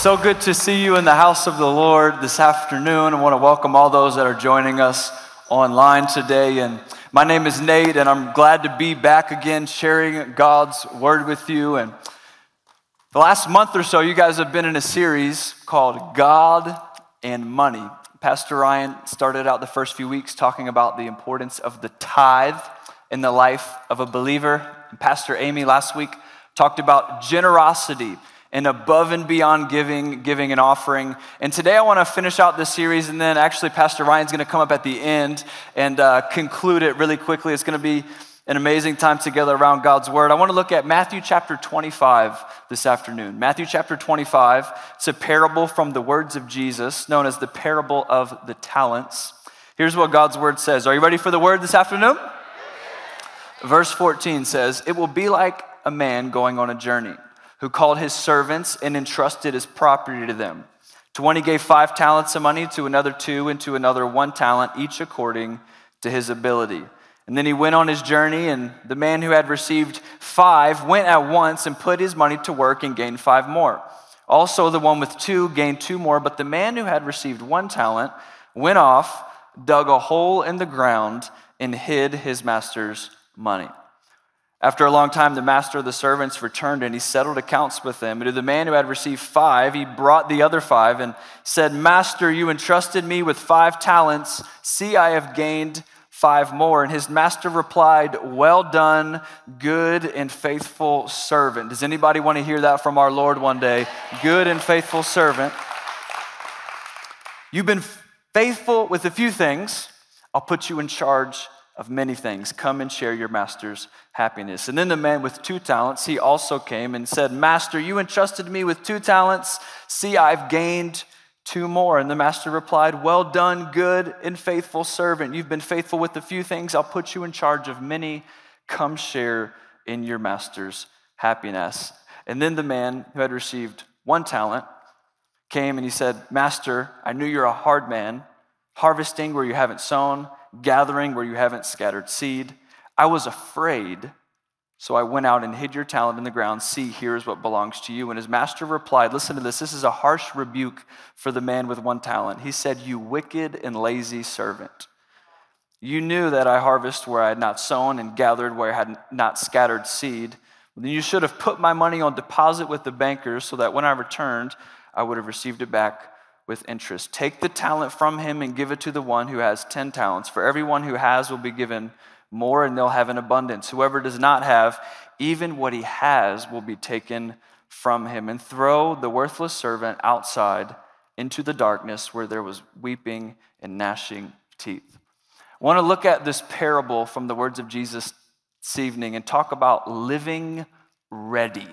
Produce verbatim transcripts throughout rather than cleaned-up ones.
So good to see you in the house of the Lord this afternoon. I want to welcome all those that are joining us online today. And my name is Nate, and I'm glad to be back again sharing God's word with you. And the last month or so, you guys have been in a series called God and Money. Pastor Ryan started out the first few weeks talking about the importance of the tithe in the life of a believer. And Pastor Amy last week talked about generosity and above and beyond giving, giving an offering. And today I want to finish out this series, and then actually Pastor Ryan's going to come up at the end and uh, conclude it really quickly. It's going to be an amazing time together around God's word. I want to look at Matthew chapter twenty-five this afternoon. Matthew chapter twenty-five, it's a parable from the words of Jesus known as the Parable of the Talents. Here's what God's word says. Are you ready for the word this afternoon? Verse fourteen says, "It will be like a man going on a journey, who called his servants and entrusted his property to them. To one he gave five talents of money, to another two, and to another one talent, each according to his ability. And then he went on his journey, and the man who had received five went at once and put his money to work and gained five more. Also the one with two gained two more, but the man who had received one talent went off, dug a hole in the ground, and hid his master's money. After a long time, the master of the servants returned, and he settled accounts with them. And to the man who had received five, he brought the other five and said, 'Master, you entrusted me with five talents. See, I have gained five more.' And his master replied, 'Well done, good and faithful servant.'" Does anybody want to hear that from our Lord one day? Good and faithful servant. "You've been faithful with a few things. I'll put you in charge of many things. Come and share your master's happiness." And then the man with two talents, he also came and said, "Master, you entrusted me with two talents. See, I've gained two more." And the master replied, "Well done, good and faithful servant. You've been faithful with a few things. I'll put you in charge of many. Come share in your master's happiness." And then the man who had received one talent came and he said, "Master, I knew you're a hard man, harvesting where you haven't sown, gathering where you haven't scattered seed. I was afraid, so I went out and hid your talent in the ground. See, here is what belongs to you." And his master replied, listen to this, this is a harsh rebuke for the man with one talent. He said, "You wicked and lazy servant. You knew that I harvest where I had not sown and gathered where I had not scattered seed. Then you should have put my money on deposit with the bankers so that when I returned, I would have received it back with interest. Take the talent from him and give it to the one who has ten talents. For everyone who has will be given more, and they'll have an abundance. Whoever does not have, even what he has will be taken from him. And throw the worthless servant outside into the darkness where there was weeping and gnashing teeth." I want to look at this parable from the words of Jesus this evening and talk about living ready.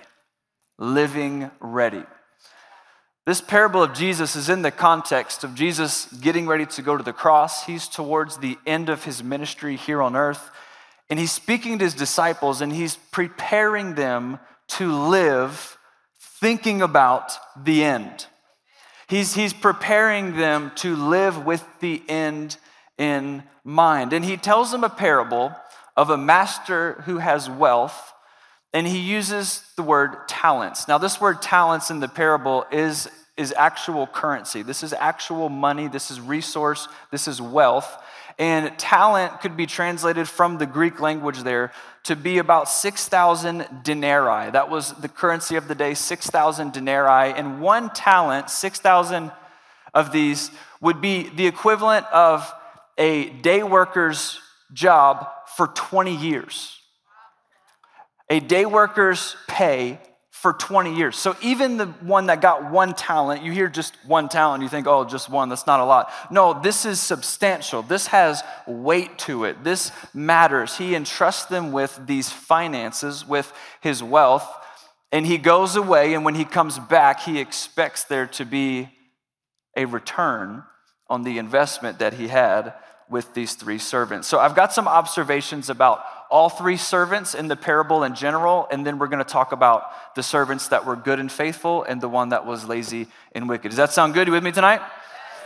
Living ready. This parable of Jesus is in the context of Jesus getting ready to go to the cross. He's towards the end of his ministry here on earth, and he's speaking to his disciples, and he's preparing them to live thinking about the end. He's, he's preparing them to live with the end in mind. And he tells them a parable of a master who has wealth, and he uses the word talents. Now, this word talents in the parable is, is actual currency. This is actual money. This is resource. This is wealth. And talent could be translated from the Greek language there to be about six thousand denarii. That was the currency of the day, six thousand denarii. And one talent, six thousand of these, would be the equivalent of a day worker's job for twenty years. A day worker's pay for twenty years. So even the one that got one talent, you hear just one talent, you think, oh, just one, that's not a lot. No, this is substantial. This has weight to it. This matters. He entrusts them with these finances, with his wealth, and he goes away, and when he comes back, he expects there to be a return on the investment that he had with these three servants. So I've got some observations about all three servants in the parable in general, and then we're going to talk about the servants that were good and faithful and the one that was lazy and wicked. Does that sound good? You with me tonight?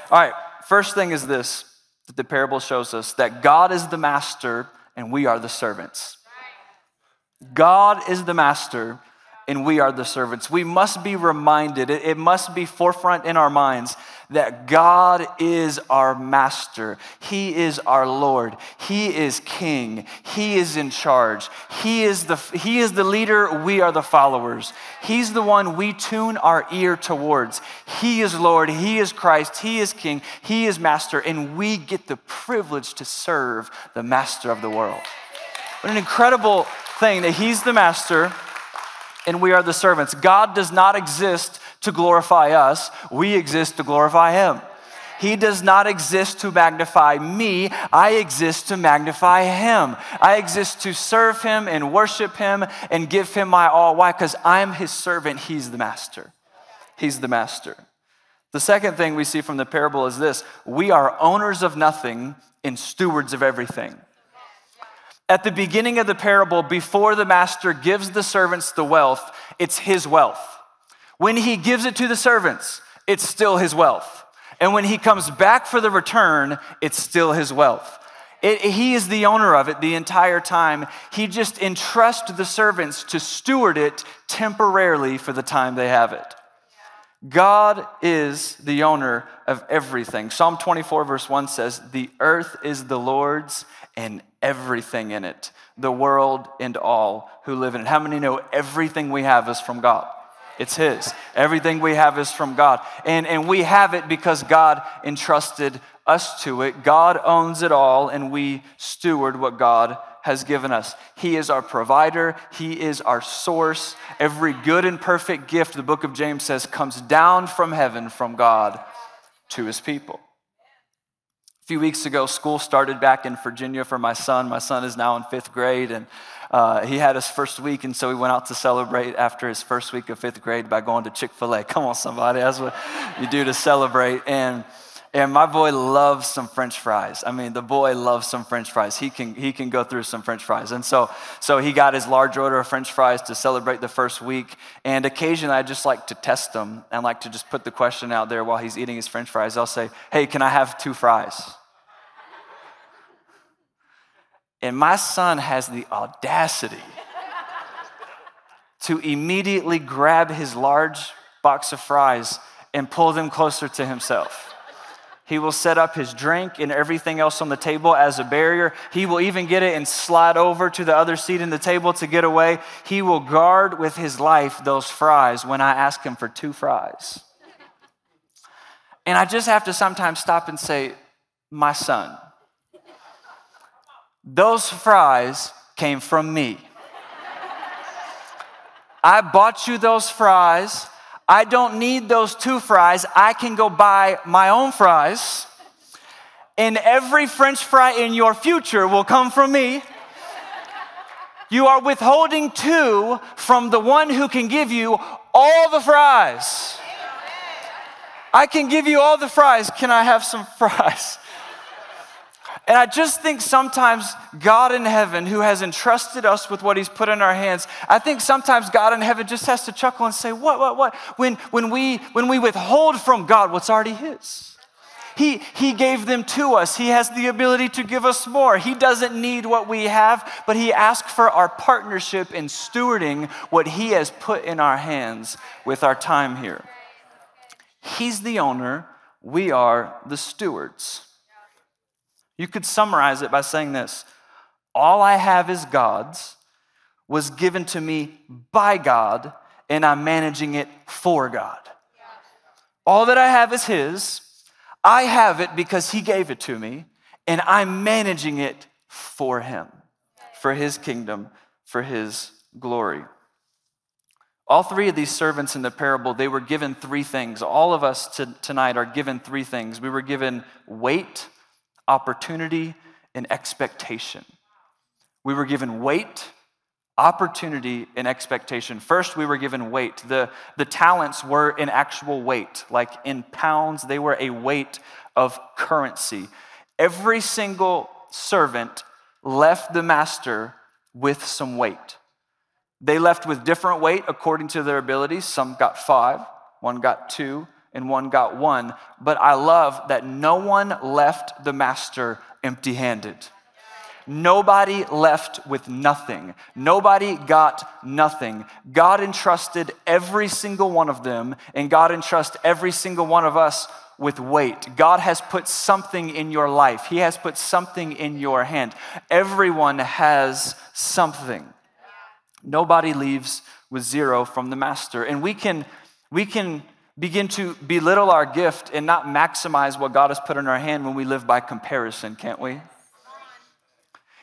All right, first thing is this, that the parable shows us that God is the master and we are the servants. God is the master and we are the servants. We must be reminded, it must be forefront in our minds that God is our master. He is our Lord. He is king. He is in charge. He is the, he is the leader. We are the followers. He's the one we tune our ear towards. He is Lord. He is Christ. He is king. He is master. And we get the privilege to serve the master of the world. What an incredible thing that he's the master and we are the servants. God does not exist to glorify us. We exist to glorify him. He does not exist to magnify me. I exist to magnify him. I exist to serve him and worship him and give him my all. Why? Because I'm his servant. He's the master. He's the master. The second thing we see from the parable is this. We are owners of nothing and stewards of everything. At the beginning of the parable, before the master gives the servants the wealth, it's his wealth. When he gives it to the servants, it's still his wealth. And when he comes back for the return, it's still his wealth. It, he is the owner of it the entire time. He just entrusts the servants to steward it temporarily for the time they have it. God is the owner of everything. Psalm twenty-four verse one says, "The earth is the Lord's and everything in it, the world and all who live in it." How many know everything we have is from God? It's his. Everything we have is from God. And, and we have it because God entrusted us to it. God owns it all, and we steward what God has given us. He is our provider. He is our source. Every good and perfect gift, the book of James says, comes down from heaven from God to his people. A few weeks ago, school started back in Virginia for my son. My son is now in fifth grade, and Uh, he had his first week, and so we went out to celebrate after his first week of fifth grade by going to Chick-fil-A. Come on, somebody. That's what you do to celebrate. And and my boy loves some French fries. I mean, the boy loves some French fries. He can he can go through some French fries. And so so he got his large order of French fries to celebrate the first week. And occasionally, I just like to test him and like to just put the question out there while he's eating his French fries. I'll say, "Hey, can I have two fries?" And my son has the audacity to immediately grab his large box of fries and pull them closer to himself. He will set up his drink and everything else on the table as a barrier. He will even get it and slide over to the other seat in the table to get away. He will guard with his life those fries when I ask him for two fries. And I just have to sometimes stop and say, "My son, those fries came from me. I bought you those fries. I don't need those two fries. I can go buy my own fries. And every French fry in your future will come from me. You are withholding two from the one who can give you all the fries. I can give you all the fries. Can I have some fries?" And I just think sometimes God in heaven, who has entrusted us with what he's put in our hands, I think sometimes God in heaven just has to chuckle and say, what, what, what? When, when, we, when we withhold from God what's already his. He, he gave them to us. He has the ability to give us more. He doesn't need what we have, but he asks for our partnership in stewarding what he has put in our hands with our time here. He's the owner. We are the stewards. You could summarize it by saying this: all I have is God's, was given to me by God, and I'm managing it for God. All that I have is his. I have it because he gave it to me, and I'm managing it for him, for his kingdom, for his glory. All three of these servants in the parable, they were given three things. All of us to, tonight are given three things. We were given weight, opportunity, and expectation. We were given weight, opportunity, and expectation. First, we were given weight. The, the talents were an actual weight. Like in pounds, they were a weight of currency. Every single servant left the master with some weight. They left with different weight according to their abilities. Some got five, one got two, and one got one, but I love that no one left the master empty-handed. Nobody left with nothing. Nobody got nothing. God entrusted every single one of them, and God entrusts every single one of us with weight. God has put something in your life. He has put something in your hand. Everyone has something. Nobody leaves with zero from the master. And we can, we can begin to belittle our gift and not maximize what God has put in our hand when we live by comparison, can't we?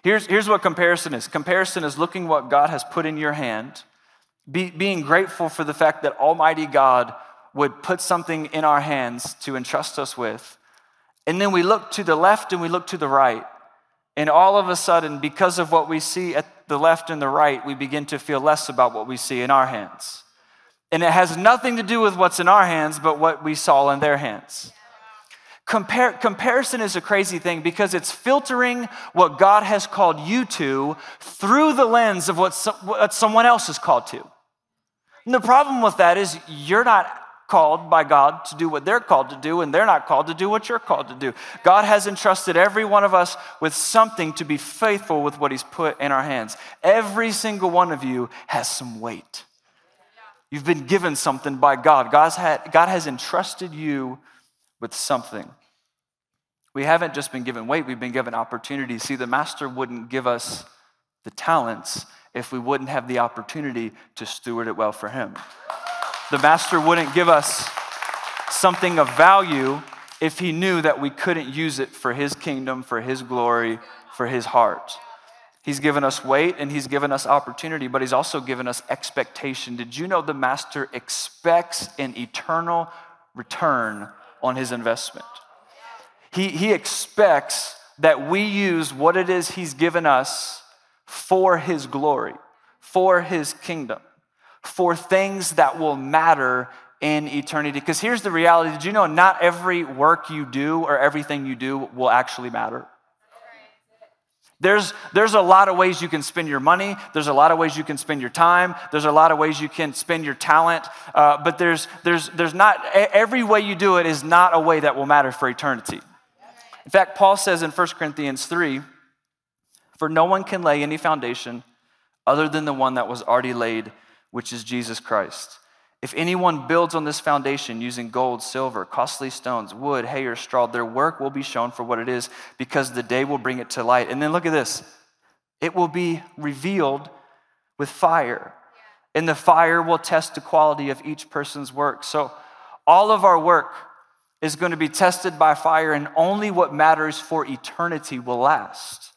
Here's, here's what comparison is. Comparison is looking what God has put in your hand, be, being grateful for the fact that Almighty God would put something in our hands to entrust us with. And then we look to the left and we look to the right. And all of a sudden, because of what we see at the left and the right, we begin to feel less about what we see in our hands. And it has nothing to do with what's in our hands, but what we saw in their hands. Compar- comparison is a crazy thing because it's filtering what God has called you to through the lens of what, so- what someone else is called to. And the problem with that is you're not called by God to do what they're called to do, and they're not called to do what you're called to do. God has entrusted every one of us with something to be faithful with what he's put in our hands. Every single one of you has some weight. You've been given something by God. God's had, God has entrusted you with something. We haven't just been given weight, we've been given opportunity. See, the master wouldn't give us the talents if we wouldn't have the opportunity to steward it well for him. The master wouldn't give us something of value if he knew that we couldn't use it for his kingdom, for his glory, for his heart. He's given us weight and he's given us opportunity, but he's also given us expectation. Did you know the master expects an eternal return on his investment? He, he expects that we use what it is he's given us for his glory, for his kingdom, for things that will matter in eternity. Because here's the reality. Did you know not every work you do or everything you do will actually matter? There's, there's a lot of ways you can spend your money. There's a lot of ways you can spend your time. There's a lot of ways you can spend your talent. Uh, but there's, there's, there's not, every way you do it is not a way that will matter for eternity. In fact, Paul says in First Corinthians three, for no one can lay any foundation other than the one that was already laid, which is Jesus Christ. If anyone builds on this foundation using gold, silver, costly stones, wood, hay, or straw, their work will be shown for what it is because the day will bring it to light. And then look at this. It will be revealed with fire, and the fire will test the quality of each person's work. So all of our work is going to be tested by fire, and only what matters for eternity will last.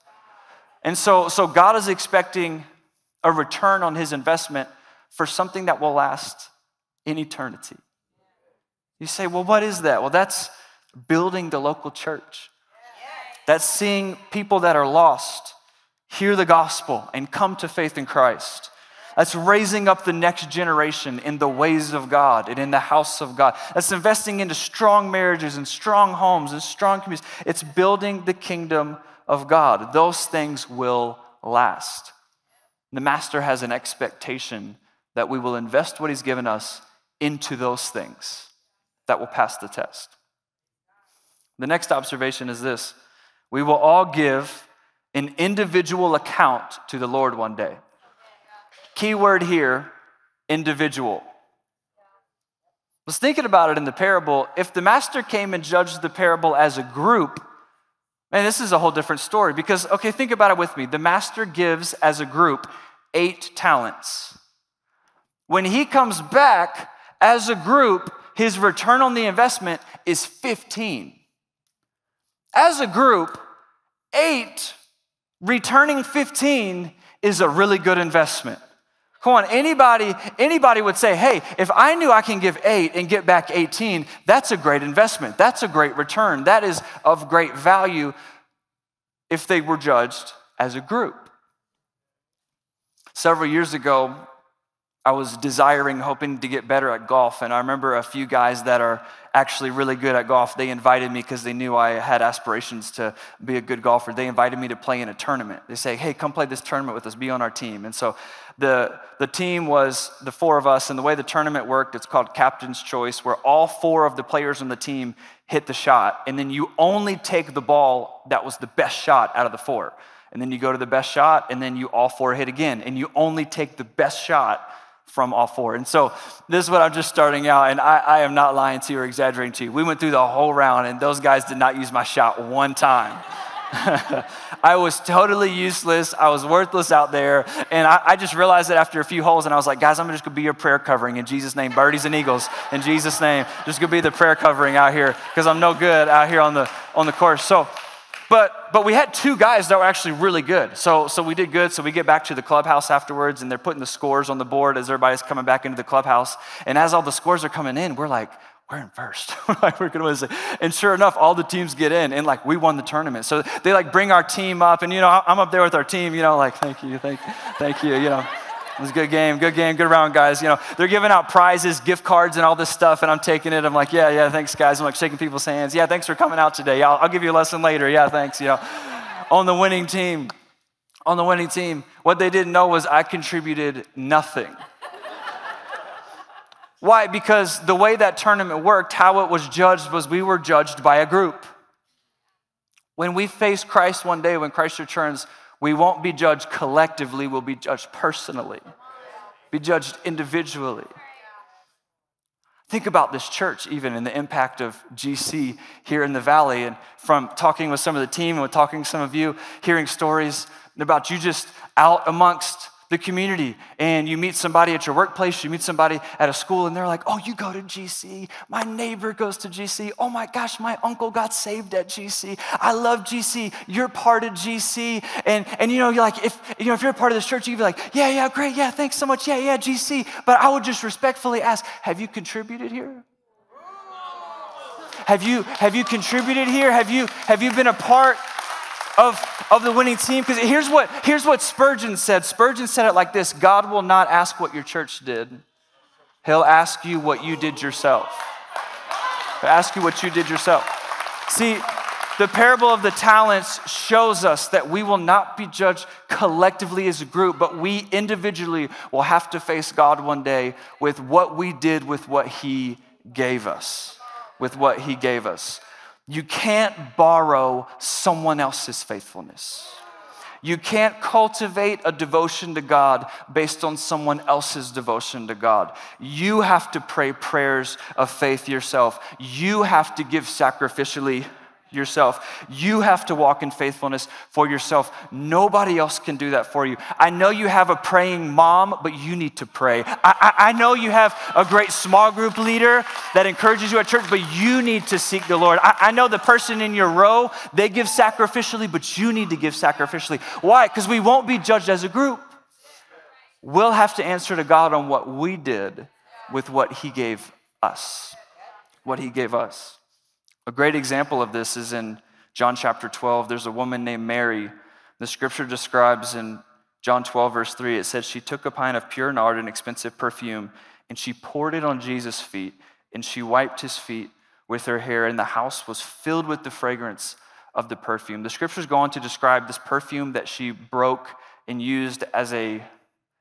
And so, so God is expecting a return on his investment for something that will last in eternity. You say, well, what is that? Well, that's building the local church. That's seeing people that are lost hear the gospel and come to faith in Christ. That's raising up the next generation in the ways of God and in the house of God. That's investing into strong marriages and strong homes and strong communities. It's building the kingdom of God. Those things will last. The master has an expectation that we will invest what he's given us into those things that will pass the test. The next observation is this. We will all give an individual account to the Lord one day. Key word here, individual. I was thinking about it in the parable. If the master came and judged the parable as a group, man, this is a whole different story because, okay, think about it with me. The master gives as a group eight talents. When he comes back as a group, his return on the investment is fifteen. As a group, eight returning fifteen is a really good investment. Come on, anybody, anybody would say, hey, if I knew I can give eight and get back eighteen, that's a great investment. That's a great return. That is of great value if they were judged as a group. Several years ago, I was desiring, hoping to get better at golf, and I remember a few guys that are actually really good at golf. They invited me because they knew I had aspirations to be a good golfer. They invited me to play in a tournament. They say, hey, come play this tournament with us, be on our team. And so the, the team was the four of us, and the way the tournament worked, it's called Captain's Choice, where all four of the players on the team hit the shot, and then you only take the ball that was the best shot out of the four. and then you go to the best shot, and then you all four hit again, and you only take the best shot from all four. And so this is what I'm just starting out, and I, I am not lying to you or exaggerating to you. We went through the whole round, and those guys did not use my shot one time. I was totally useless. I was worthless out there. And I, I just realized that after a few holes, and I was like, guys, I'm just going to be your prayer covering in Jesus' name. Birdies and eagles in Jesus' name. Just going to be the prayer covering out here because I'm no good out here on the on the course. So, but but we had two guys that were actually really good. So, so we did good. So we get back to the clubhouse afterwards, and they're putting the scores on the board as everybody's coming back into the clubhouse. And as all the scores are coming in, we're like, we're in first. We're gonna win. And sure enough, all the teams get in, and like we won the tournament. So they like bring our team up, and you know, I'm up there with our team, you know, like thank you, thank you, thank you, you know. It was a good game, good game, good round, guys. You know, they're giving out prizes, gift cards, and all this stuff, and I'm taking it. I'm like, yeah, yeah, thanks, guys. I'm like shaking people's hands. Yeah, thanks for coming out today. Yeah, I'll, I'll give you a lesson later. Yeah, thanks, you know. On the winning team, on the winning team, what they didn't know was I contributed nothing. Why? Because the way that tournament worked, how it was judged was we were judged by a group. When we face Christ one day, when Christ returns, we won't be judged collectively, we'll be judged personally, be judged individually. Think about this church, even in the impact of G C here in the valley, and from talking with some of the team and with talking to some of you, hearing stories about you just out amongst the community, and you meet somebody at your workplace, you meet somebody at a school, and they're like, oh, you go to G C. My neighbor goes to G C. Oh my gosh, my uncle got saved at G C. I love G C. You're part of G C. And, and you know, you're like, if you know, if you're a part of this church, you'd be like, yeah, yeah, great, yeah, thanks so much, yeah, yeah, G C. But I would just respectfully ask, have you contributed here? Have you have you contributed here? Have you have you been a part of of the winning team? Because here's what, here's what Spurgeon said. Spurgeon said it like this: God will not ask what your church did. He'll ask you what you did yourself. He'll ask you what you did yourself. See, the parable of the talents shows us that we will not be judged collectively as a group, but we individually will have to face God one day with what we did with what he gave us, with what he gave us. You can't borrow someone else's faithfulness. You can't cultivate a devotion to God based on someone else's devotion to God. You have to pray prayers of faith yourself. You have to give sacrificially yourself. You have to walk in faithfulness for yourself. Nobody else can do that for you. I know you have a praying mom, but you need to pray. I, I, I know you have a great small group leader that encourages you at church, but you need to seek the Lord. I, I know the person in your row, they give sacrificially, but you need to give sacrificially. Why? Because we won't be judged as a group. We'll have to answer to God on what we did with what he gave us, what he gave us. A great example of this is in John chapter twelve. There's a woman named Mary. The scripture describes in John twelve, verse three, it says, she took a pint of pure nard and expensive perfume, and she poured it on Jesus' feet, and she wiped his feet with her hair, and the house was filled with the fragrance of the perfume. The scriptures go on to describe this perfume that she broke and used as a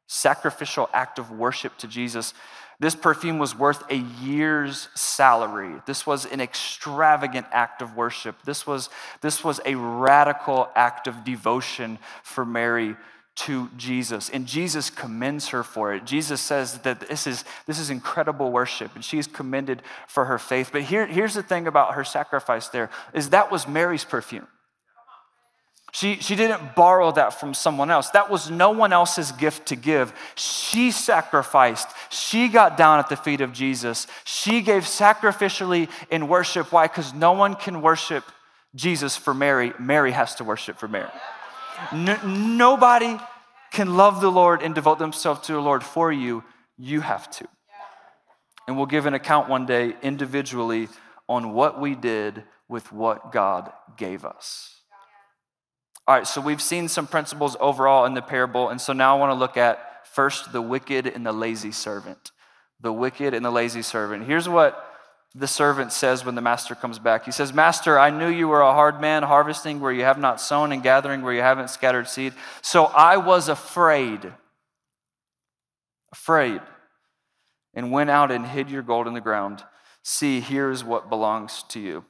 sacrificial act of worship to Jesus. This perfume was worth a year's salary. This was an extravagant act of worship. This was, this was a radical act of devotion for Mary to Jesus. And Jesus commends her for it. Jesus says that this is, this is incredible worship, and she is commended for her faith. But here, here's the thing about her sacrifice there, is that was Mary's perfume. She, she didn't borrow that from someone else. That was no one else's gift to give. She sacrificed. She got down at the feet of Jesus. She gave sacrificially in worship. Why? Because no one can worship Jesus for Mary. Mary has to worship for Mary. No, nobody can love the Lord and devote themselves to the Lord for you. You have to. And we'll give an account one day individually on what we did with what God gave us. All right, so we've seen some principles overall in the parable, and so now I want to look at first the wicked and the lazy servant. The wicked and the lazy servant. Here's what the servant says when the master comes back. He says, Master, I knew you were a hard man, harvesting where you have not sown and gathering where you haven't scattered seed. So I was afraid, afraid, and went out and hid your gold in the ground. See, here is what belongs to you.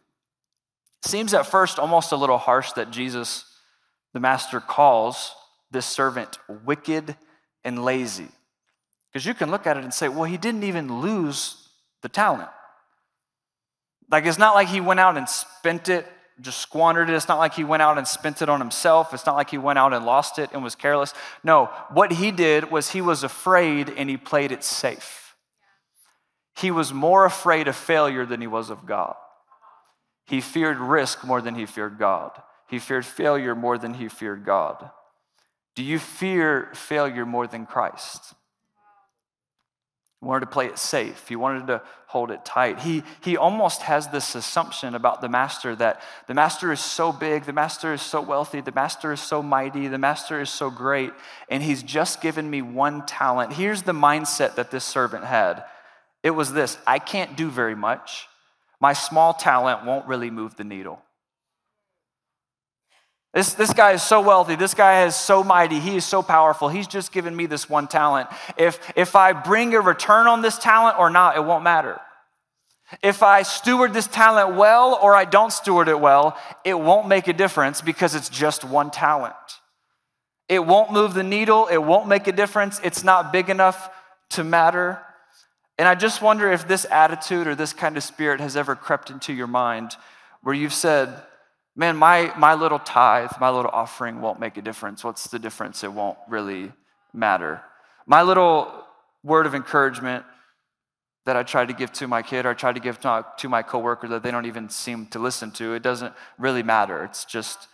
Seems at first almost a little harsh that Jesus The master calls this servant wicked and lazy. Because you can look at it and say, well, he didn't even lose the talent. Like, it's not like he went out and spent it, just squandered it. It's not like he went out and spent it on himself. It's not like he went out and lost it and was careless. No, what he did was he was afraid and he played it safe. He was more afraid of failure than he was of God. He feared risk more than he feared God. He feared failure more than he feared God. Do you fear failure more than Christ? He wanted to play it safe. He wanted to hold it tight. He, he almost has this assumption about the master that the master is so big, the master is so wealthy, the master is so mighty, the master is so great, and he's just given me one talent. Here's the mindset that this servant had. It was this: I can't do very much. My small talent won't really move the needle. This, this guy is so wealthy. This guy is so mighty. He is so powerful. He's just given me this one talent. If, if I bring a return on this talent or not, it won't matter. If I steward this talent well or I don't steward it well, it won't make a difference because it's just one talent. It won't move the needle. It won't make a difference. It's not big enough to matter. And I just wonder if this attitude or this kind of spirit has ever crept into your mind where you've said, man, my, my little tithe, my little offering won't make a difference. What's the difference? It won't really matter. My little word of encouragement that I try to give to my kid or I try to give to, to my coworker that they don't even seem to listen to, it doesn't really matter. It's just,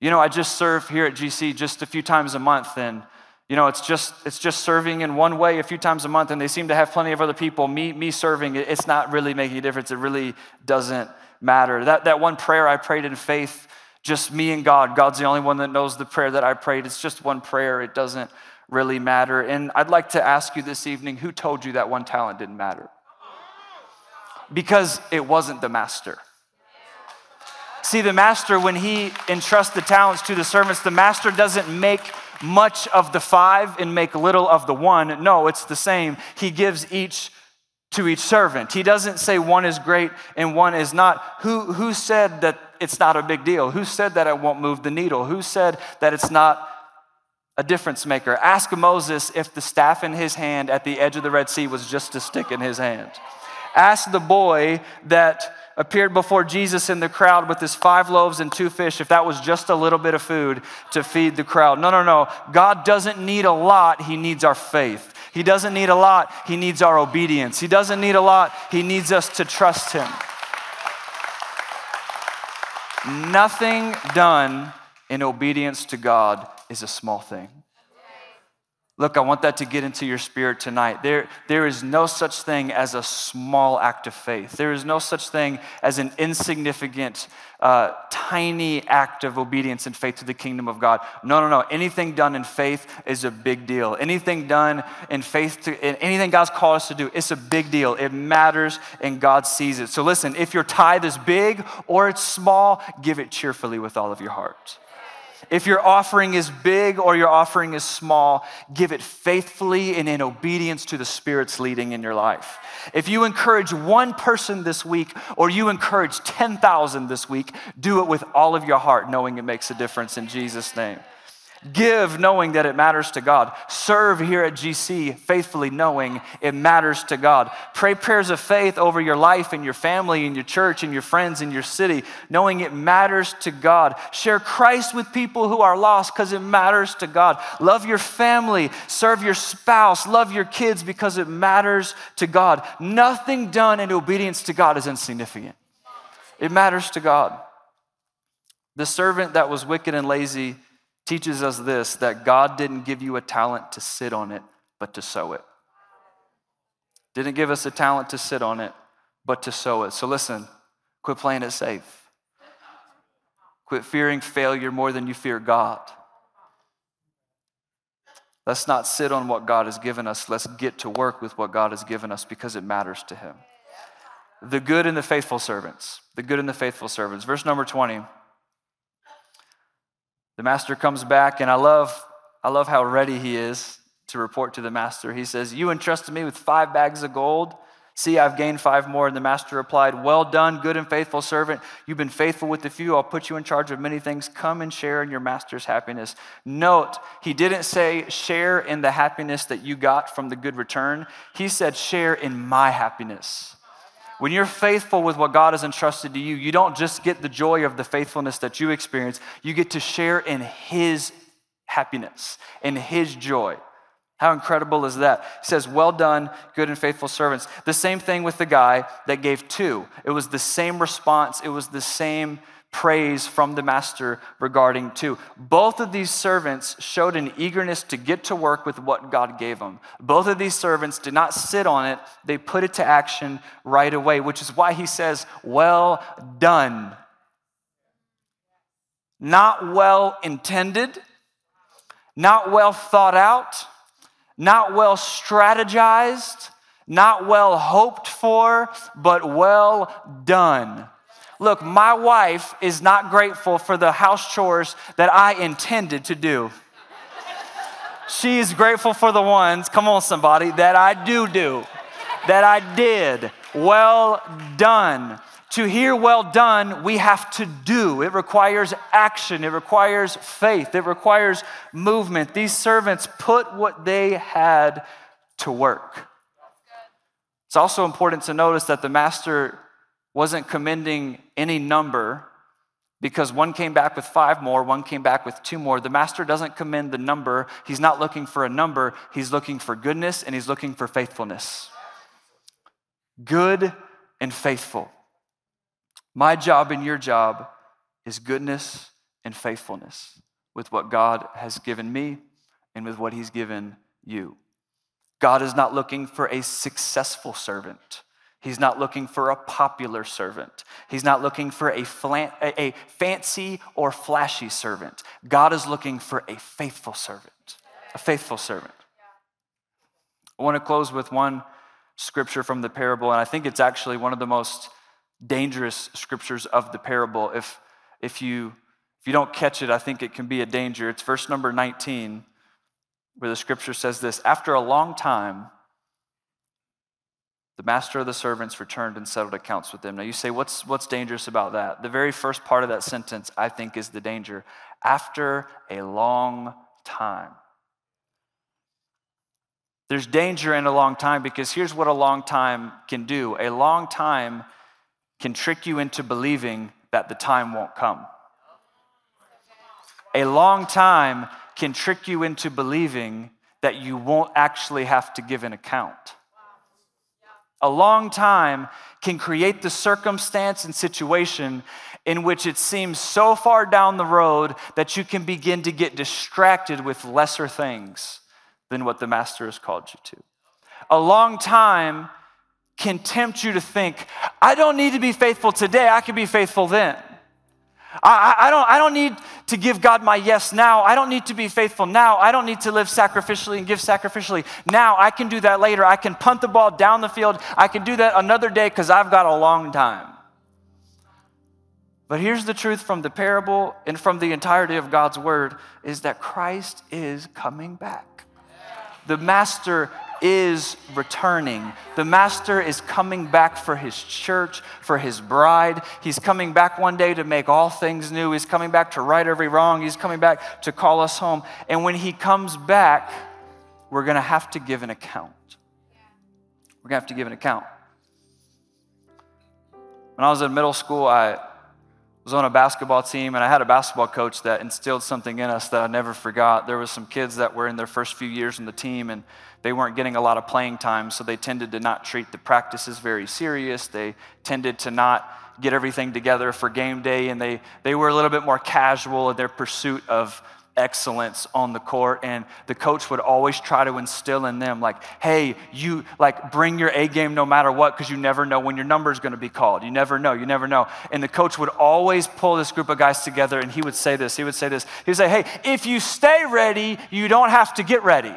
you know, I just serve here at G C just a few times a month, and you know, it's just it's just serving in one way a few times a month, and they seem to have plenty of other people. Me me serving, it's not really making a difference. It really doesn't matter. That that one prayer I prayed in faith, just me and God. God's the only one that knows the prayer that I prayed. It's just one prayer. It doesn't really matter. And I'd like to ask you this evening, who told you that one talent didn't matter? Because it wasn't the master. See, the master, when he entrusts the talents to the servants, the master doesn't make much of the five and make little of the one. No, it's the same. He gives each to each servant. He doesn't say one is great and one is not. Who, who said that it's not a big deal? Who said that it won't move the needle? Who said that it's not a difference maker? Ask Moses if the staff in his hand at the edge of the Red Sea was just a stick in his hand. Ask the boy that appeared before Jesus in the crowd with his five loaves and two fish, if that was just a little bit of food to feed the crowd. No, no, no. God doesn't need a lot. He needs our faith. He doesn't need a lot. He needs our obedience. He doesn't need a lot. He needs us to trust him. Nothing done in obedience to God is a small thing. Look, I want that to get into your spirit tonight. There, there is no such thing as a small act of faith. There is no such thing as an insignificant, uh, tiny act of obedience and faith to the kingdom of God. No, no, no. Anything done in faith is a big deal. Anything done in faith, to, anything God's called us to do, it's a big deal. It matters, and God sees it. So listen, if your tithe is big or it's small, give it cheerfully with all of your heart. If your offering is big or your offering is small, give it faithfully and in obedience to the Spirit's leading in your life. If you encourage one person this week or you encourage ten thousand this week, do it with all of your heart, knowing it makes a difference in Jesus' name. Give knowing that it matters to God. Serve here at G C faithfully knowing it matters to God. Pray prayers of faith over your life and your family and your church and your friends and your city, knowing it matters to God. Share Christ with people who are lost because it matters to God. Love your family. Serve your spouse. Love your kids because it matters to God. Nothing done in obedience to God is insignificant. It matters to God. The servant that was wicked and lazy teaches us this, that God didn't give you a talent to sit on it, but to sow it. Didn't give us a talent to sit on it, but to sow it. So listen, quit playing it safe. Quit fearing failure more than you fear God. Let's not sit on what God has given us. Let's get to work with what God has given us because it matters to him. The good and the faithful servants. The good and the faithful servants. Verse number twenty. The master comes back, and I love I love how ready he is to report to the master. He says, you entrusted me with five bags of gold, See, I've gained five more. And the master replied, well done, good and faithful servant. You've been faithful with the few. I'll put you in charge of many things. Come and share in your master's happiness. Note, he didn't say share in the happiness that you got from the good return. He said share in my happiness. When you're faithful with what God has entrusted to you, you don't just get the joy of the faithfulness that you experience. You get to share in his happiness, in his joy. How incredible is that? He says, well done, good and faithful servants. The same thing with the guy that gave two. It was the same response. It was the same praise from the master regarding two. Both of these servants showed an eagerness to get to work with what God gave them. Both of these servants did not sit on it. They put it to action right away, which is why he says, well done. Not well intended, not well thought out, not well strategized, not well hoped for, but well done. Look, my wife is not grateful for the house chores that I intended to do. She is grateful for the ones, come on somebody, that I do do, that I did. Well done. To hear well done, we have to do. It requires action. It requires faith. It requires movement. These servants put what they had to work. It's also important to notice that the master wasn't commending any number, because one came back with five more, one came back with two more. The master doesn't commend the number. He's not looking for a number. He's looking for goodness, and he's looking for faithfulness. Good and faithful. My job and your job is goodness and faithfulness with what God has given me and with what he's given you. God is not looking for a successful servant. He's not looking for a popular servant. He's not looking for a, flan- a, a fancy or flashy servant. God is looking for a faithful servant, a faithful servant. I want to close with one scripture from the parable, and I think it's actually one of the most dangerous scriptures of the parable. If if you if you don't catch it, I think it can be a danger. It's verse number nineteen, where the scripture says this: after a long time, the master of the servants returned and settled accounts with them. Now you say, what's what's dangerous about that? The very first part of that sentence, I think, is the danger. After a long time. There's danger in a long time, because here's what a long time can do. A long time can trick you into believing that the time won't come. A long time can trick you into believing that you won't actually have to give an account. A long time can create the circumstance and situation in which it seems so far down the road that you can begin to get distracted with lesser things than what the master has called you to. A long time can tempt you to think, I don't need to be faithful today. I can be faithful then. I, I, I don't, I don't need to give God my yes now. I don't need to be faithful now. I don't need to live sacrificially and give sacrificially now. I can do that later. I can punt the ball down the field. I can do that another day because I've got a long time. But here's the truth from the parable and from the entirety of God's word, is that Christ is coming back. The master is returning. The master is coming back for his church, for his bride. He's coming back one day to make all things new. He's coming back to right every wrong. He's coming back to call us home. And when he comes back, we're going to have to give an account. We're going to have to give an account. When I was in middle school, I was on a basketball team, and I had a basketball coach that instilled something in us that I never forgot. There were some kids that were in their first few years on the team, and they weren't getting a lot of playing time, so they tended to not treat the practices very serious. They tended to not get everything together for game day, and they, they were a little bit more casual in their pursuit of excellence on the court. And the coach would always try to instill in them, like, hey, you like bring your A game no matter what, because you never know when your number is going to be called. You never know. You never know. And the coach would always pull this group of guys together, and he would say this. He would say this. He would say, hey, if you stay ready, you don't have to get ready.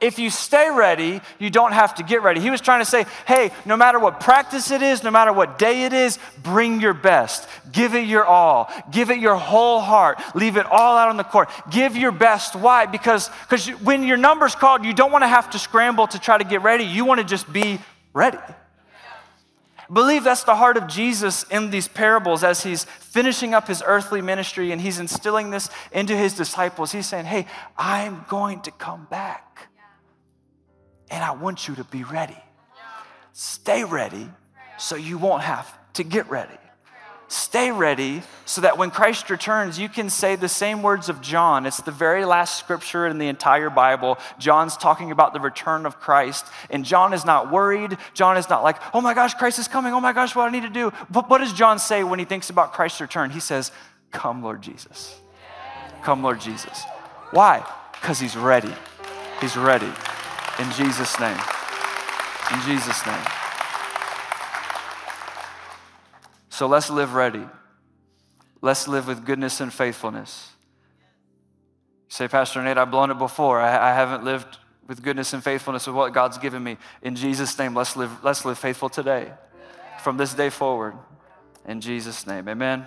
If you stay ready, you don't have to get ready. He was trying to say, hey, no matter what practice it is, no matter what day it is, bring your best. Give it your all. Give it your whole heart. Leave it all out on the court. Give your best. Why? Because because when your number's called, you don't want to have to scramble to try to get ready. You want to just be ready. I believe that's the heart of Jesus in these parables as he's finishing up his earthly ministry and he's instilling this into his disciples. He's saying, hey, I'm going to come back and I want you to be ready. Stay ready so you won't have to get ready. Stay ready so that when Christ returns, you can say the same words of John. It's the very last scripture in the entire Bible. John's talking about the return of Christ. And John is not worried. John is not like, oh my gosh, Christ is coming. Oh my gosh, what do I need to do? But what does John say when he thinks about Christ's return? He says, come, Lord Jesus. Come, Lord Jesus. Why? Because he's ready. He's ready. In Jesus' name. In Jesus' name. So let's live ready. Let's live with goodness and faithfulness. You say, Pastor Nate, I've blown it before. I, I haven't lived with goodness and faithfulness of what God's given me. In Jesus' name, let's live, let's live faithful today. From this day forward. In Jesus' name, amen.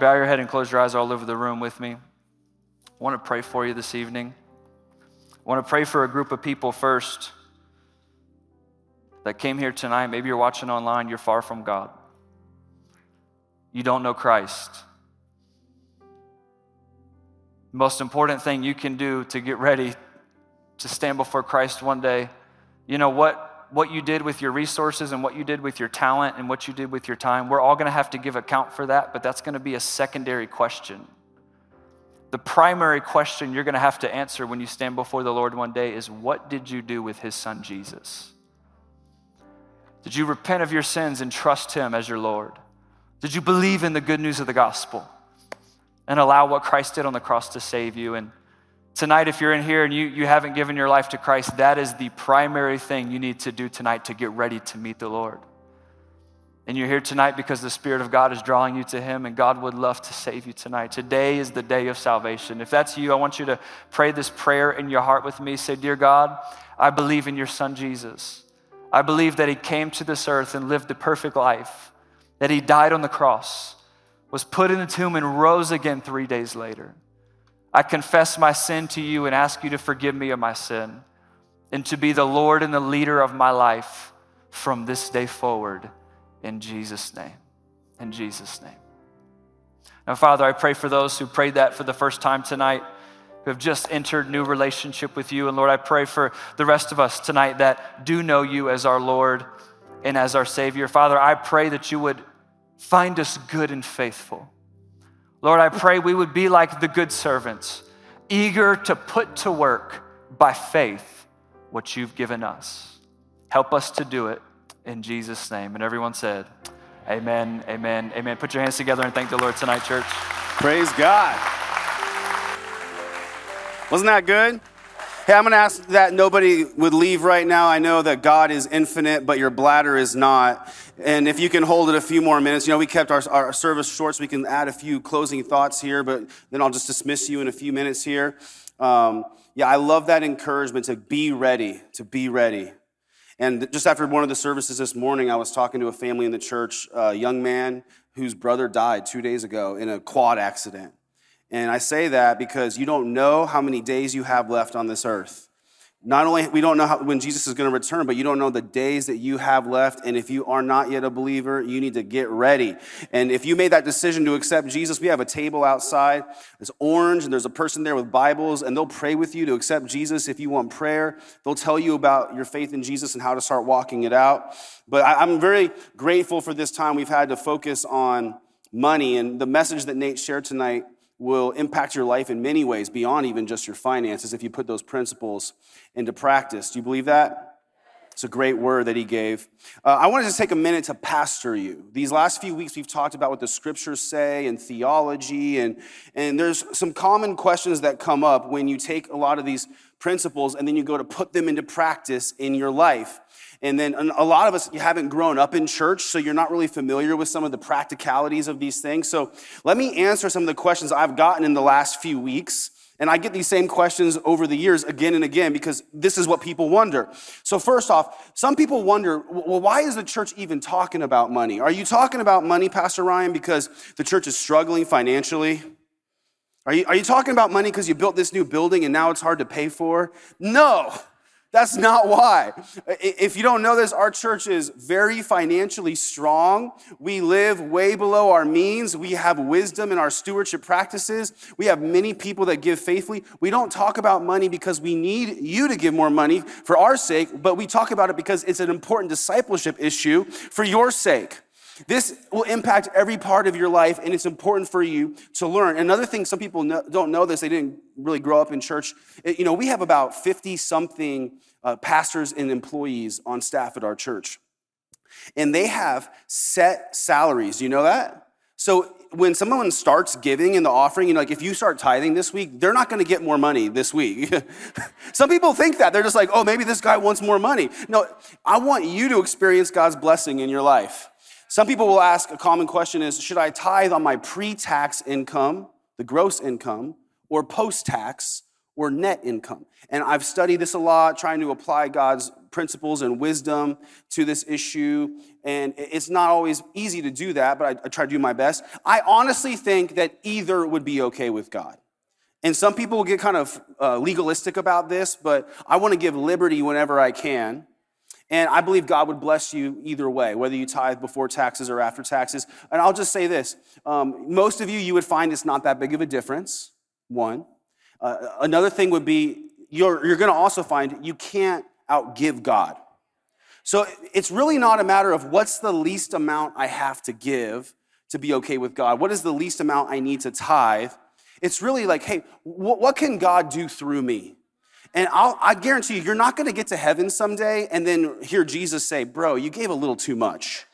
Bow your head and close your eyes all over the room with me. I want to pray for you this evening. I want to pray for a group of people first that came here tonight. Maybe you're watching online. You're far from God. You don't know Christ. The most important thing you can do to get ready to stand before Christ one day, you know what? What you did with your resources and what you did with your talent and what you did with your time, we're all going to have to give account for that, but that's going to be a secondary question. The primary question you're going to have to answer when you stand before the Lord one day is, what did you do with his son Jesus? Did you repent of your sins and trust him as your Lord? Did you believe in the good news of the gospel and allow what Christ did on the cross to save you? And tonight, if you're in here and you, you haven't given your life to Christ, that is the primary thing you need to do tonight to get ready to meet the Lord. And you're here tonight because the Spirit of God is drawing you to him and God would love to save you tonight. Today is the day of salvation. If that's you, I want you to pray this prayer in your heart with me. Say, dear God, I believe in your son Jesus. I believe that he came to this earth and lived the perfect life, that he died on the cross, was put in a tomb and rose again three days later. I confess my sin to you and ask you to forgive me of my sin and to be the Lord and the leader of my life from this day forward in Jesus' name, in Jesus' name. Now, Father, I pray for those who prayed that for the first time tonight, who have just entered new relationship with you. And Lord, I pray for the rest of us tonight that do know you as our Lord and as our Savior. Father, I pray that you would find us good and faithful. Lord, I pray we would be like the good servants, eager to put to work by faith what you've given us. Help us to do it in Jesus' name. And everyone said, amen, amen, amen. Put your hands together and thank the Lord tonight, church. Praise God. Wasn't that good? Hey, I'm going to ask that nobody would leave right now. I know that God is infinite, but your bladder is not. And if you can hold it a few more minutes, you know, we kept our, our service short, so we can add a few closing thoughts here, but then I'll just dismiss you in a few minutes here. Um, yeah, I love that encouragement to be ready, to be ready. And just after one of the services this morning, I was talking to a family in the church, a young man whose brother died two days ago in a quad accident. And I say that because you don't know how many days you have left on this earth. Not only we don't know how, when Jesus is going to return, but you don't know the days that you have left. And if you are not yet a believer, you need to get ready. And if you made that decision to accept Jesus, we have a table outside. It's orange, and there's a person there with Bibles, and they'll pray with you to accept Jesus if you want prayer. They'll tell you about your faith in Jesus and how to start walking it out. But I'm very grateful for this time we've had to focus on money. And the message that Nate shared tonight will impact your life in many ways beyond even just your finances if you put those principles into practice. Do you believe that? It's a great word that he gave. Uh, I want to just take a minute to pastor you. These last few weeks, we've talked about what the scriptures say and theology, and, and there's some common questions that come up when you take a lot of these principles and then you go to put them into practice in your life. And then a lot of us, you haven't grown up in church, so you're not really familiar with some of the practicalities of these things. So let me answer some of the questions I've gotten in the last few weeks. And I get these same questions over the years again and again because this is what people wonder. So first off, some people wonder, well, why is the church even talking about money? Are you talking about money, Pastor Ryan, because the church is struggling financially? Are you, are you talking about money because you built this new building and now it's hard to pay for? No. That's not why. If you don't know this, our church is very financially strong. We live way below our means. We have wisdom in our stewardship practices. We have many people that give faithfully. We don't talk about money because we need you to give more money for our sake, but we talk about it because it's an important discipleship issue for your sake. This will impact every part of your life, and it's important for you to learn. Another thing, some people know, don't know this, they didn't really grow up in church. You know, we have about fifty-something uh, pastors and employees on staff at our church, and they have set salaries. Do you know that? So when someone starts giving in the offering, you know, like if you start tithing this week, they're not going to get more money this week. Some people think that. They're just like, oh, maybe this guy wants more money. No, I want you to experience God's blessing in your life. Some people will ask, a common question is, should I tithe on my pre-tax income, the gross income, or post-tax, or net income? And I've studied this a lot, trying to apply God's principles and wisdom to this issue. And it's not always easy to do that, but I, I try to do my best. I honestly think that either would be okay with God. And some people will get kind of uh, legalistic about this, but I want to give liberty whenever I can. And I believe God would bless you either way, whether you tithe before taxes or after taxes. And I'll just say this. Um, most of you, you would find it's not that big of a difference, one. Uh, another thing would be you're, you're going to also find you can't outgive God. So it's really not a matter of what's the least amount I have to give to be okay with God. What is the least amount I need to tithe? It's really like, hey, what, what can God do through me? And I'll, I guarantee you, you're not going to get to heaven someday and then hear Jesus say, bro, you gave a little too much.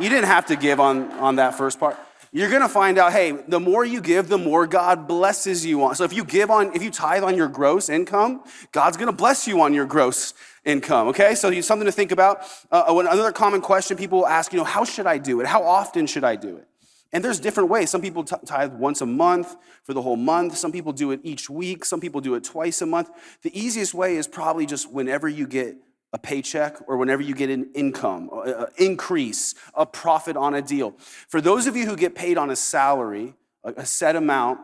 You didn't have to give on, on that first part. You're going to find out, hey, the more you give, the more God blesses you on. So if you give on, if you tithe on your gross income, God's going to bless you on your gross income, okay? So you something to think about. Uh, another common question people will ask, you know, how should I do it? How often should I do it? And there's different ways. Some people tithe once a month for the whole month. Some people do it each week. Some people do it twice a month. The easiest way is probably just whenever you get a paycheck or whenever you get an income, an increase, a profit on a deal. For those of you who get paid on a salary, a set amount,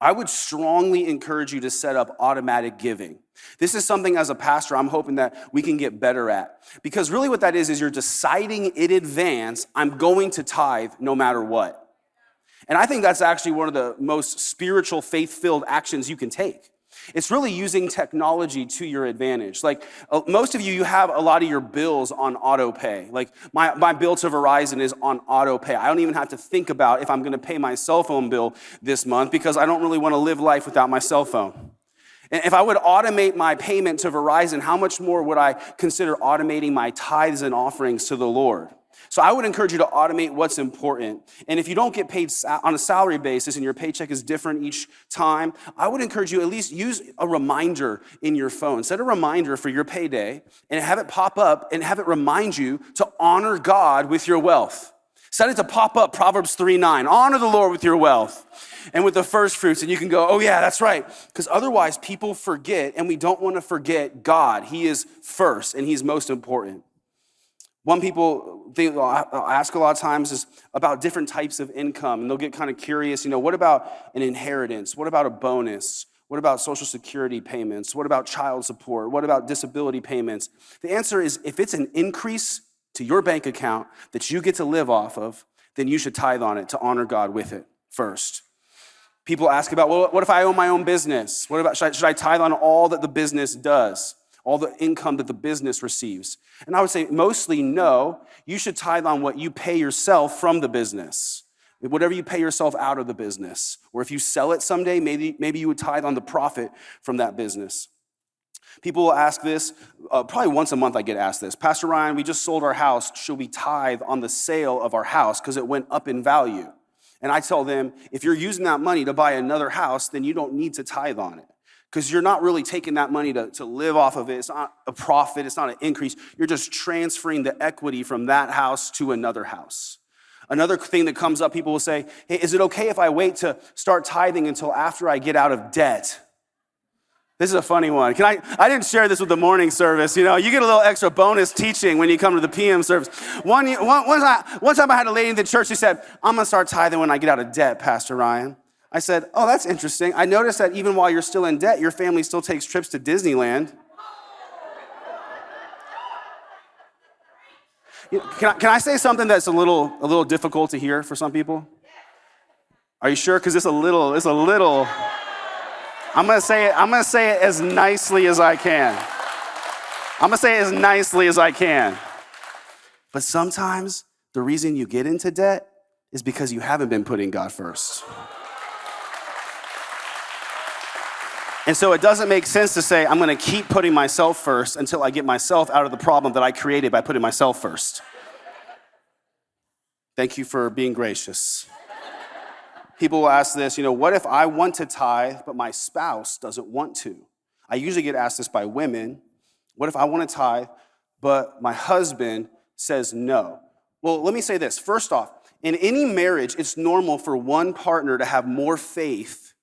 I would strongly encourage you to set up automatic giving. This is something as a pastor I'm hoping that we can get better at. Because really what that is, is you're deciding in advance, I'm going to tithe no matter what. And I think that's actually one of the most spiritual, faith-filled actions you can take. It's really using technology to your advantage. Like uh, most of you, you have a lot of your bills on auto pay. Like my, my bill to Verizon is on auto pay. I don't even have to think about if I'm going to pay my cell phone bill this month because I don't really want to live life without my cell phone. And if I would automate my payment to Verizon, how much more would I consider automating my tithes and offerings to the Lord? So I would encourage you to automate what's important. And if you don't get paid on a salary basis and your paycheck is different each time, I would encourage you at least use a reminder in your phone. Set a reminder for your payday and have it pop up and have it remind you to honor God with your wealth. Set it to pop up, Proverbs three nine. Honor the Lord with your wealth and with the first fruits. And you can go, oh yeah, that's right. Because otherwise people forget, and we don't want to forget God. He is first and he's most important. One people think, I ask a lot of times is about different types of income, and they'll get kind of curious, you know, what about an inheritance? What about a bonus? What about Social Security payments? What about child support? What about disability payments? The answer is, if it's an increase to your bank account that you get to live off of, then you should tithe on it to honor God with it first. People ask about, well, what if I own my own business? What about, should I, should I tithe on all that the business does? All the income that the business receives? And I would say mostly no. You should tithe on what you pay yourself from the business. Whatever you pay yourself out of the business. Or if you sell it someday, maybe, maybe you would tithe on the profit from that business. People will ask this, uh, probably once a month I get asked this. Pastor Ryan, we just sold our house. Should we tithe on the sale of our house because it went up in value? And I tell them, if you're using that money to buy another house, then you don't need to tithe on it. Because you're not really taking that money to, to live off of it. It's not a profit. It's not an increase. You're just transferring the equity from that house to another house. Another thing that comes up, people will say, hey, is it okay if I wait to start tithing until after I get out of debt? This is a funny one. Can I, I didn't share this with the morning service. You know, you get a little extra bonus teaching when you come to the P M service. One, one, one, time, one time I had a lady in the church who said, I'm going to start tithing when I get out of debt, Pastor Ryan. I said, oh, that's interesting. I noticed that even while you're still in debt, your family still takes trips to Disneyland. Can I, can I say something that's a little a little difficult to hear for some people? Are you sure? Because it's a little, it's a little. I'm gonna say it, I'm gonna say it as nicely as I can. I'm gonna say it as nicely as I can. But sometimes the reason you get into debt is because you haven't been putting God first. And so it doesn't make sense to say, I'm gonna keep putting myself first until I get myself out of the problem that I created by putting myself first. Thank you for being gracious. People will ask this, you know, what if I want to tithe, but my spouse doesn't want to? I usually get asked this by women. What if I want to tithe, but my husband says no? Well, let me say this. First off, in any marriage, it's normal for one partner to have more faith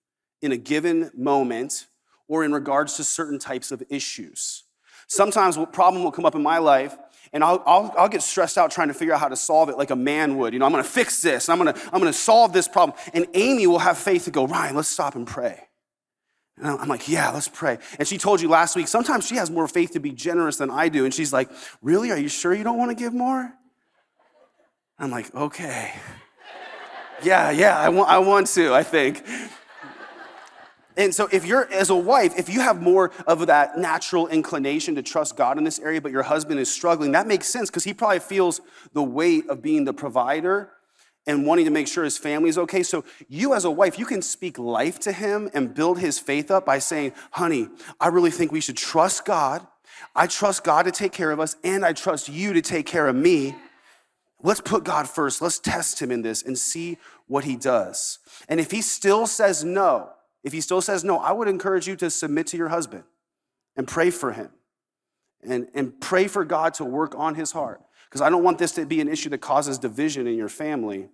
in a given moment or in regards to certain types of issues. Sometimes a problem will come up in my life, and I'll, I'll, I'll get stressed out trying to figure out how to solve it like a man would. You know, I'm going to fix this. And I'm going to I'm going to solve this problem. And Amy will have faith to go, Ryan, let's stop and pray. And I'm like, yeah, let's pray. And she told you last week, sometimes she has more faith to be generous than I do. And she's like, really? Are you sure you don't want to give more? I'm like, okay. yeah, yeah, I want, I want to, I think. And so if you're, as a wife, if you have more of that natural inclination to trust God in this area, but your husband is struggling, that makes sense because he probably feels the weight of being the provider and wanting to make sure his family's okay. So you as a wife, you can speak life to him and build his faith up by saying, honey, I really think we should trust God. I trust God to take care of us, and I trust you to take care of me. Let's put God first. Let's test him in this and see what he does. And if he still says no, If he still says no, I would encourage you to submit to your husband and pray for him and, and pray for God to work on his heart, because I don't want this to be an issue that causes division in your family,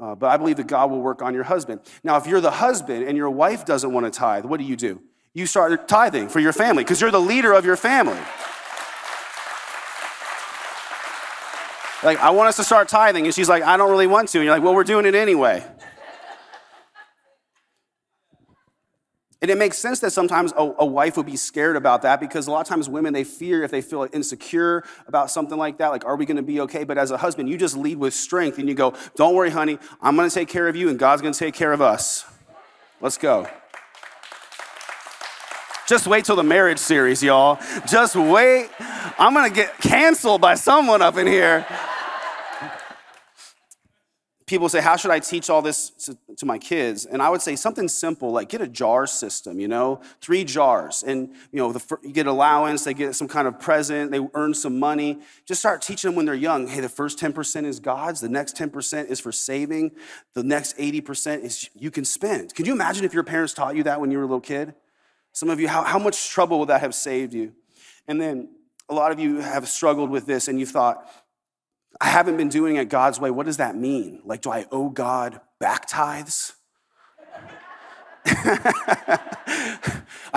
uh, but I believe that God will work on your husband. Now, if you're the husband and your wife doesn't want to tithe, what do you do? You start tithing for your family because you're the leader of your family. Like, I want us to start tithing, and she's like, I don't really want to. And you're like, well, we're doing it anyway. And it makes sense that sometimes a, a wife would be scared about that, because a lot of times women, they fear if they feel insecure about something like that, like, are we going to be okay? But as a husband, you just lead with strength and you go, don't worry, honey, I'm going to take care of you and God's going to take care of us. Let's go. Just wait till the marriage series, y'all. Just wait. I'm going to get canceled by someone up in here. People say, how should I teach all this to, to my kids? And I would say something simple, like get a jar system, you know, three jars. And, you know, the, you get allowance, they get some kind of present, they earn some money. Just start teaching them when they're young. Hey, the first ten percent is God's. The next ten percent is for saving. The next eighty percent is you can spend. Can you imagine if your parents taught you that when you were a little kid? Some of you, how, how much trouble would that have saved you? And then a lot of you have struggled with this and you thought, I haven't been doing it God's way. What does that mean? Like, do I owe God back tithes? I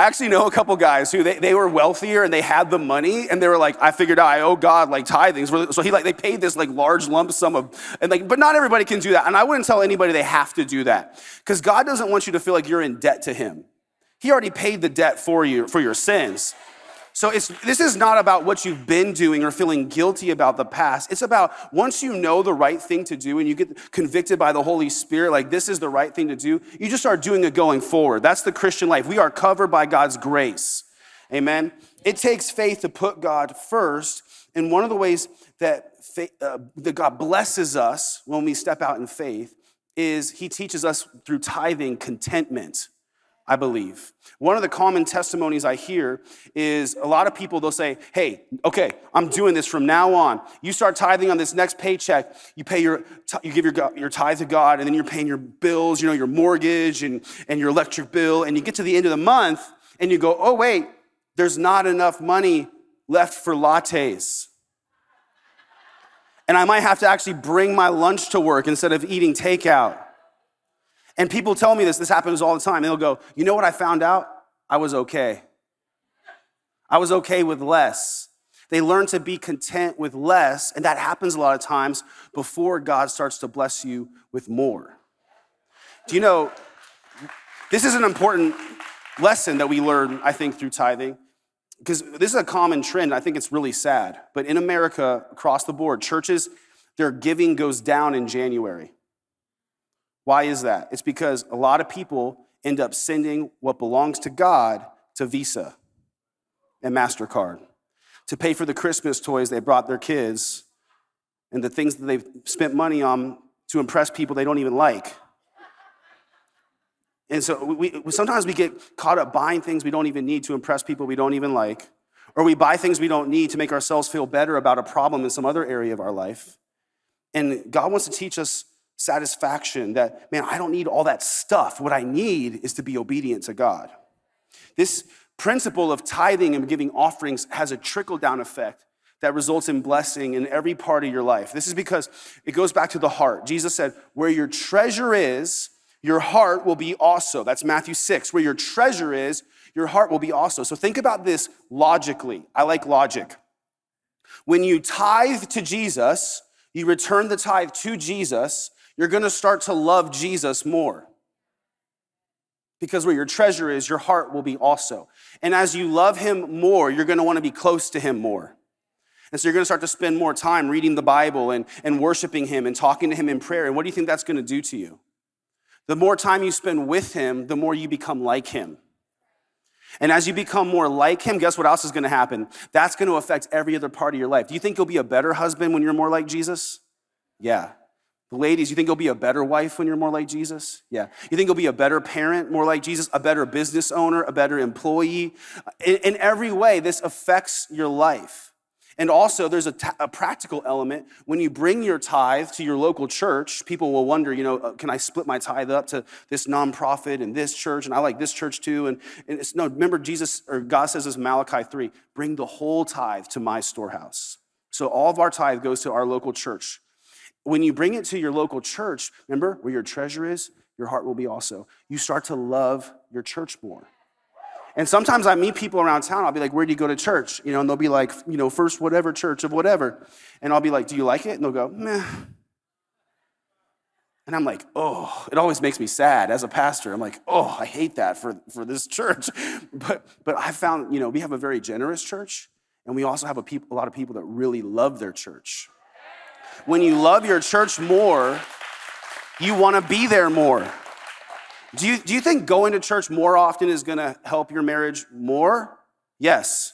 actually know a couple guys who they, they were wealthier and they had the money and they were like, I figured out I owe God like tithings. So he like, they paid this like large lump sum of, and like, but not everybody can do that. And I wouldn't tell anybody they have to do that, because God doesn't want you to feel like you're in debt to him. He already paid the debt for you, for your sins. So it's, this is not about what you've been doing or feeling guilty about the past. It's about once you know the right thing to do and you get convicted by the Holy Spirit, like this is the right thing to do, you just start doing it going forward. That's the Christian life. We are covered by God's grace. Amen. It takes faith to put God first. And one of the ways that, faith, uh, that God blesses us when we step out in faith is he teaches us through tithing contentment, I believe. One of the common testimonies I hear is a lot of people, they'll say, hey, okay, I'm doing this from now on. You start tithing on this next paycheck, you pay your, you give your your tithe to God, and then you're paying your bills, you know, your mortgage and, and your electric bill, and you get to the end of the month, and you go, oh, wait, there's not enough money left for lattes. And I might have to actually bring my lunch to work instead of eating takeout. And people tell me this, this happens all the time. They'll go, you know what I found out? I was okay. I was okay with less. They learn to be content with less, and that happens a lot of times before God starts to bless you with more. Do you know, this is an important lesson that we learn, I think, through tithing. because this is a common trend. I think it's really sad. But in America, across the board, churches, their giving goes down in January. Why is that? It's because a lot of people end up sending what belongs to God to Visa and MasterCard to pay for the Christmas toys they brought their kids and the things that they've spent money on to impress people they don't even like. And so we, we sometimes we get caught up buying things we don't even need to impress people we don't even like, or we buy things we don't need to make ourselves feel better about a problem in some other area of our life. And God wants to teach us satisfaction that, man, I don't need all that stuff. What I need is to be obedient to God. This principle of tithing and giving offerings has a trickle-down effect that results in blessing in every part of your life. This is because it goes back to the heart. Jesus said, where your treasure is, your heart will be also. That's Matthew six. Where your treasure is, your heart will be also. So think about this logically. I like logic. When you tithe to Jesus, you return the tithe to Jesus, you're going to start to love Jesus more. Because where your treasure is, your heart will be also. And as you love him more, you're going to want to be close to him more. And so you're going to start to spend more time reading the Bible and, and worshiping him and talking to him in prayer. And what do you think that's going to do to you? The more time you spend with him, the more you become like him. And as you become more like him, guess what else is going to happen? That's going to affect every other part of your life. Do you think you'll be a better husband when you're more like Jesus? Yeah. Ladies, you think you'll be a better wife when you're more like Jesus? Yeah. You think you'll be a better parent, more like Jesus, a better business owner, a better employee? In, in every way, this affects your life. And also, there's a, t- a practical element. When you bring your tithe to your local church, people will wonder, you know, can I split my tithe up to this nonprofit and this church, and I like this church too? And, and it's, no, remember Jesus, or God says this in Malachi three, bring the whole tithe to my storehouse. So all of our tithe goes to our local church. When you bring it to your local church, remember, where your treasure is, your heart will be also. You start to love your church more. And sometimes I meet people around town. I'll be like, where do you go to church? You know, and they'll be like, you know, First Whatever Church of whatever. And I'll be like, do you like it? And they'll go, meh. And I'm like, oh, it always makes me sad as a pastor. I'm like, oh, I hate that for, for this church. But but I found, you know, we have a very generous church. And we also have a, peop- a lot of people that really love their church. When you love your church more, you want to be there more. Do you, do you think going to church more often is going to help your marriage more? Yes.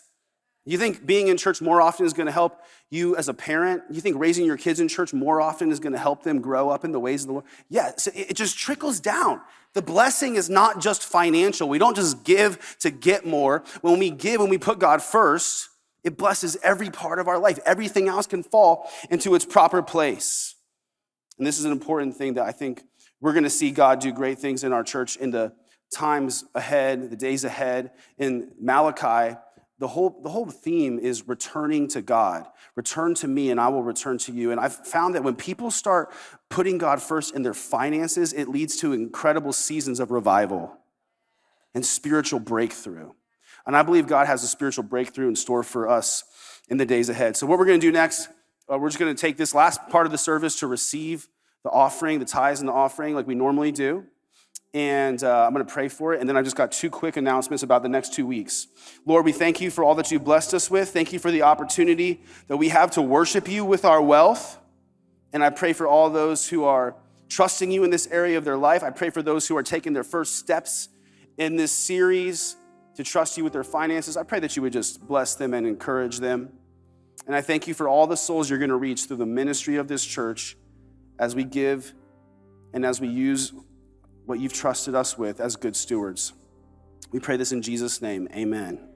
You think being in church more often is going to help you as a parent? You think raising your kids in church more often is going to help them grow up in the ways of the Lord? Yes, it just trickles down. The blessing is not just financial. We don't just give to get more. When we give, when we put God first, it blesses every part of our life. Everything else can fall into its proper place. And this is an important thing that I think we're going to see God do great things in our church in the times ahead, the days ahead. In Malachi, the whole, the whole theme is returning to God. Return to me and I will return to you. And I've found that when people start putting God first in their finances, it leads to incredible seasons of revival and spiritual breakthrough. And I believe God has a spiritual breakthrough in store for us in the days ahead. So what we're going to do next, uh, we're just going to take this last part of the service to receive the offering, the tithes and the offering like we normally do. And uh, I'm going to pray for it. And then I just got two quick announcements about the next two weeks. Lord, we thank you for all that you blessed us with. Thank you for the opportunity that we have to worship you with our wealth. And I pray for all those who are trusting you in this area of their life. I pray for those who are taking their first steps in this series to trust you with their finances. I pray that you would just bless them and encourage them. And I thank you for all the souls you're going to reach through the ministry of this church as we give and as we use what you've trusted us with as good stewards. We pray this in Jesus' name. Amen.